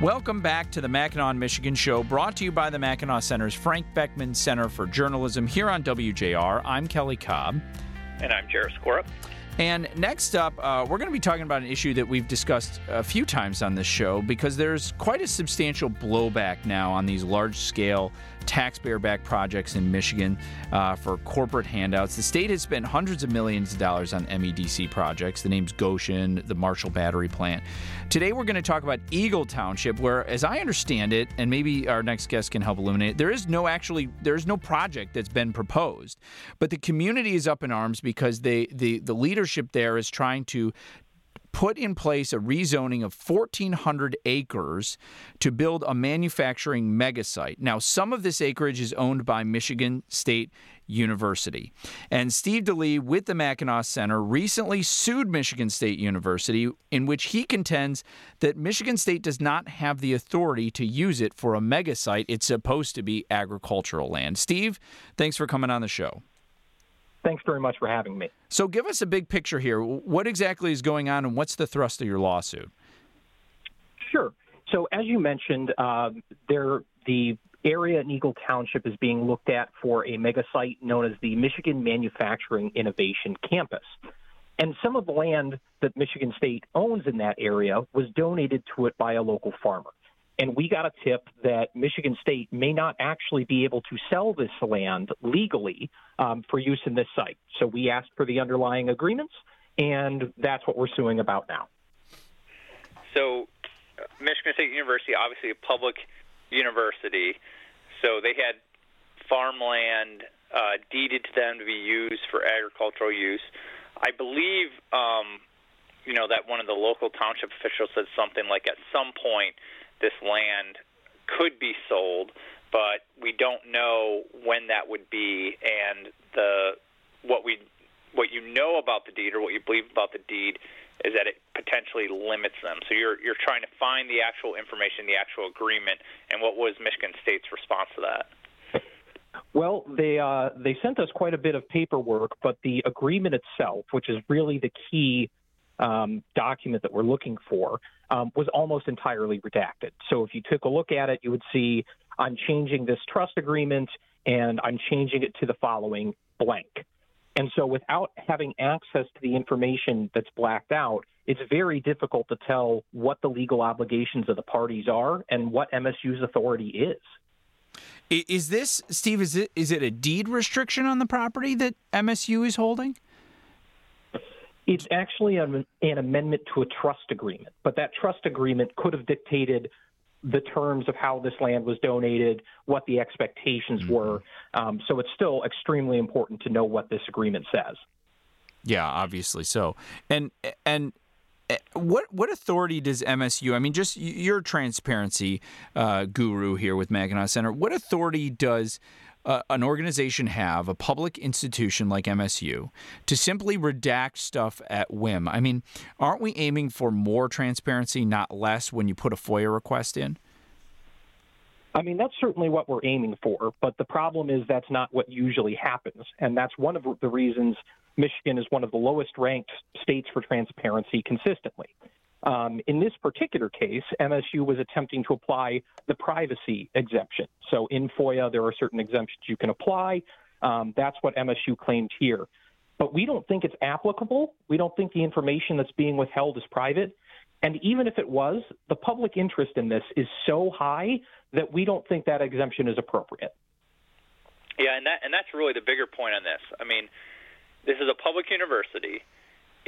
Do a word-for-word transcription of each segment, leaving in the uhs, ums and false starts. Welcome back to the Mackinac, Michigan show, brought to you by the Mackinac Center's Frank Beckman Center for Journalism here on W J R. I'm Kelly Cobb. And I'm Jared Skorup. And next up, uh, we're going to be talking about an issue that we've discussed a few times on this show, because there's quite a substantial blowback now on these large-scale taxpayer-backed projects in Michigan uh, for corporate handouts. The state has spent hundreds of millions of dollars on M E D C projects. The name's Gotion, the Marshall Battery Plant. Today we're going to talk about Eagle Township, where, as I understand it, and maybe our next guest can help illuminate it, there is no actually there is no project that's been proposed, but the community is up in arms because they the the leadership there is trying to put in place a rezoning of fourteen hundred acres to build a manufacturing megasite. Now, some of this acreage is owned by Michigan State University. And Steve Delie with the Mackinac Center recently sued Michigan State University, in which he contends that Michigan State does not have the authority to use it for a megasite. It's supposed to be agricultural land. Steve, thanks for coming on the show. Thanks very much for having me. So give us a big picture here. What exactly is going on, and what's the thrust of your lawsuit? Sure. So as you mentioned, uh, there the area in Eagle Township is being looked at for a mega site known as the Michigan Manufacturing Innovation Campus. And some of the land that Michigan State owns in that area was donated to it by a local farmer. And we got a tip that Michigan State may not actually be able to sell this land legally um, for use in this site. So we asked for the underlying agreements, and that's what we're suing about now. So uh, Michigan State University, obviously a public university, so they had farmland uh, deeded to them to be used for agricultural use. I believe, um, you know, that one of the local township officials said something like at some point this land could be sold, but we don't know when that would be. And the what we what you know about the deed, or what you believe about the deed, is that it potentially limits them. So you're you're trying to find the actual information, the actual agreement. And what was Michigan State's response to that? Well, they uh, they sent us quite a bit of paperwork, but the agreement itself, which is really the key Um, document that we're looking for, um, was almost entirely redacted. So if you took a look at it, you would see, I'm changing this trust agreement, and I'm changing it to the following blank. And so without having access to the information that's blacked out, it's very difficult to tell what the legal obligations of the parties are and what M S U's authority is. Is this, Steve, is it, is it a deed restriction on the property that M S U is holding? It's actually an, an amendment to a trust agreement, but that trust agreement could have dictated the terms of how this land was donated, what the expectations mm-hmm. were. Um, so it's still extremely important to know what this agreement says. Yeah, obviously so. And and what what authority does M S U, I mean, just your transparency uh, guru here with Mackinac Center, what authority does Uh, an organization have, a public institution like M S U, to simply redact stuff at whim? I mean, aren't we aiming for more transparency, not less, when you put a FOIA request in? I mean, that's certainly what we're aiming for, but the problem is that's not what usually happens, and that's one of the reasons Michigan is one of the lowest-ranked states for transparency consistently. Um, in this particular case, M S U was attempting to apply the privacy exemption. So in FOIA, there are certain exemptions you can apply. Um, that's what M S U claimed here. But we don't think it's applicable. We don't think the information that's being withheld is private. And even if it was, the public interest in this is so high that we don't think that exemption is appropriate. Yeah, and that and that's really the bigger point on this. I mean, this is a public university.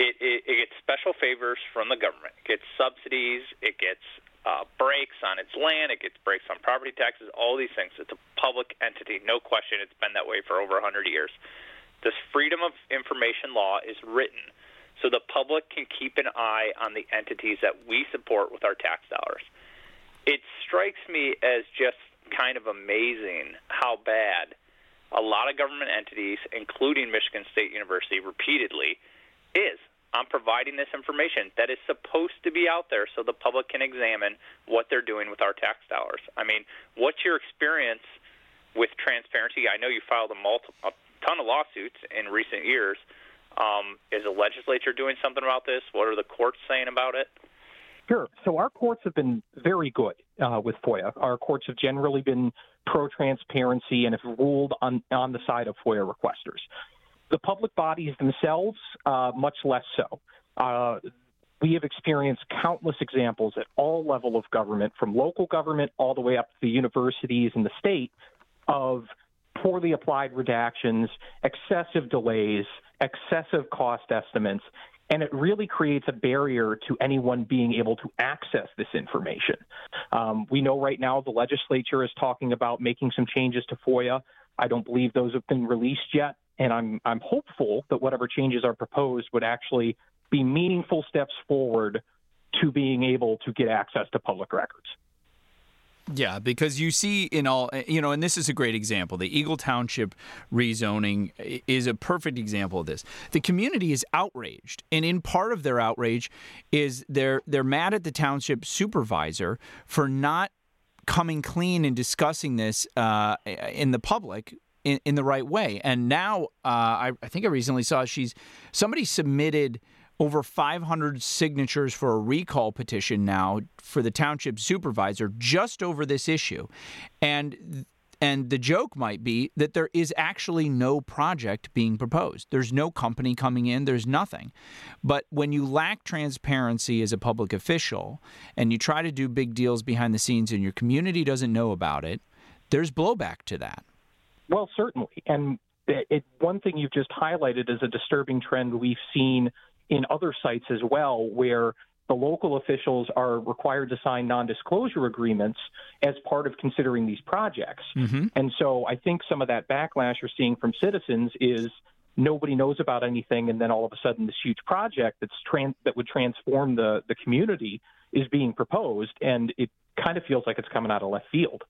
It, it, it gets special favors from the government. It gets subsidies. It gets uh, breaks on its land. It gets breaks on property taxes, all these things. It's a public entity, no question. It's been that way for over one hundred years. This freedom of information law is written so the public can keep an eye on the entities that we support with our tax dollars. It strikes me as just kind of amazing how bad a lot of government entities, including Michigan State University, repeatedly is. I'm providing this information that is supposed to be out there so the public can examine what they're doing with our tax dollars. I mean, what's your experience with transparency? I know you filed a, multi- a ton of lawsuits in recent years. Um, is the legislature doing something about this? What are the courts saying about it? Sure. So our courts have been very good uh, with FOIA. Our courts have generally been pro-transparency and have ruled on, on the side of FOIA requesters. The public bodies themselves, uh, much less so. Uh, we have experienced countless examples at all level of government, from local government all the way up to the universities and the state, of poorly applied redactions, excessive delays, excessive cost estimates, and it really creates a barrier to anyone being able to access this information. Um, we know right now the legislature is talking about making some changes to FOIA. I don't believe those have been released yet, and I'm I'm hopeful that whatever changes are proposed would actually be meaningful steps forward to being able to get access to public records. Yeah, because you see in all, you know, and this is a great example. The Eagle Township rezoning is a perfect example of this. The community is outraged, and in part of their outrage is they're they're mad at the township supervisor for not coming clean and discussing this uh, in the public in, in the right way. And now uh, I, I think I recently saw she's somebody submitted over five hundred signatures for a recall petition now for the township supervisor just over this issue. And and the joke might be that there is actually no project being proposed. There's no company coming in. There's nothing. But when you lack transparency as a public official and you try to do big deals behind the scenes and your community doesn't know about it, there's blowback to that. Well, certainly. And it, one thing you've just highlighted is a disturbing trend we've seen in other sites as well, where the local officials are required to sign non-disclosure agreements as part of considering these projects. Mm-hmm. And so I think some of that backlash you're seeing from citizens is nobody knows about anything, and then all of a sudden this huge project that's trans- that would transform the, the community is being proposed, and it kind of feels like it's coming out of left field.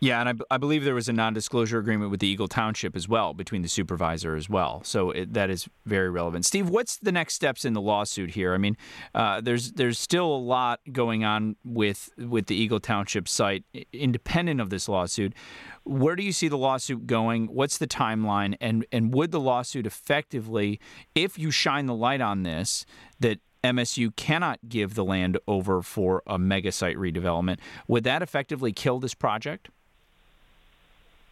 Yeah, and I, b- I believe there was a non-disclosure agreement with the Eagle Township as well, between the supervisor as well. So it, that is very relevant. Steve, what's the next steps in the lawsuit here? I mean, uh, there's there's still a lot going on with with the Eagle Township site, independent of this lawsuit. Where do you see the lawsuit going? What's the timeline? And, and would the lawsuit effectively, if you shine the light on this, that M S U cannot give the land over for a mega site redevelopment, would that effectively kill this project?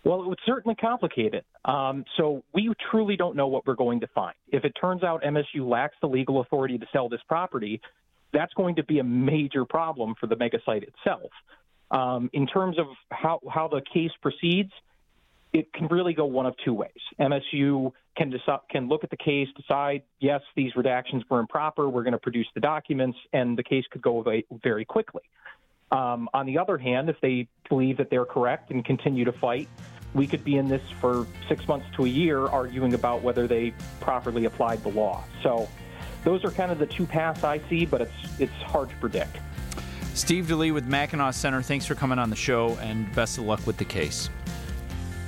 Well, it would certainly complicate it. Um, so we truly don't know what we're going to find. If it turns out M S U lacks the legal authority to sell this property, that's going to be a major problem for the mega site itself. Um, in terms of how, how the case proceeds, it can really go one of two ways. M S U can decide, can look at the case, decide, yes, these redactions were improper, we're going to produce the documents, and the case could go away very quickly. Um, on the other hand, if they believe that they're correct and continue to fight, we could be in this for six months to a year arguing about whether they properly applied the law. So those are kind of the two paths I see, but it's it's hard to predict. Steve Delie with Mackinac Center, thanks for coming on the show, and best of luck with the case.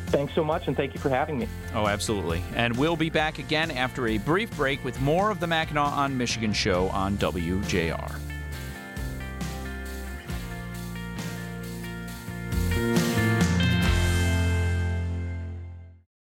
Thanks so much, and thank you for having me. Oh, absolutely. And we'll be back again after a brief break with more of the Mackinac on Michigan show on W J R.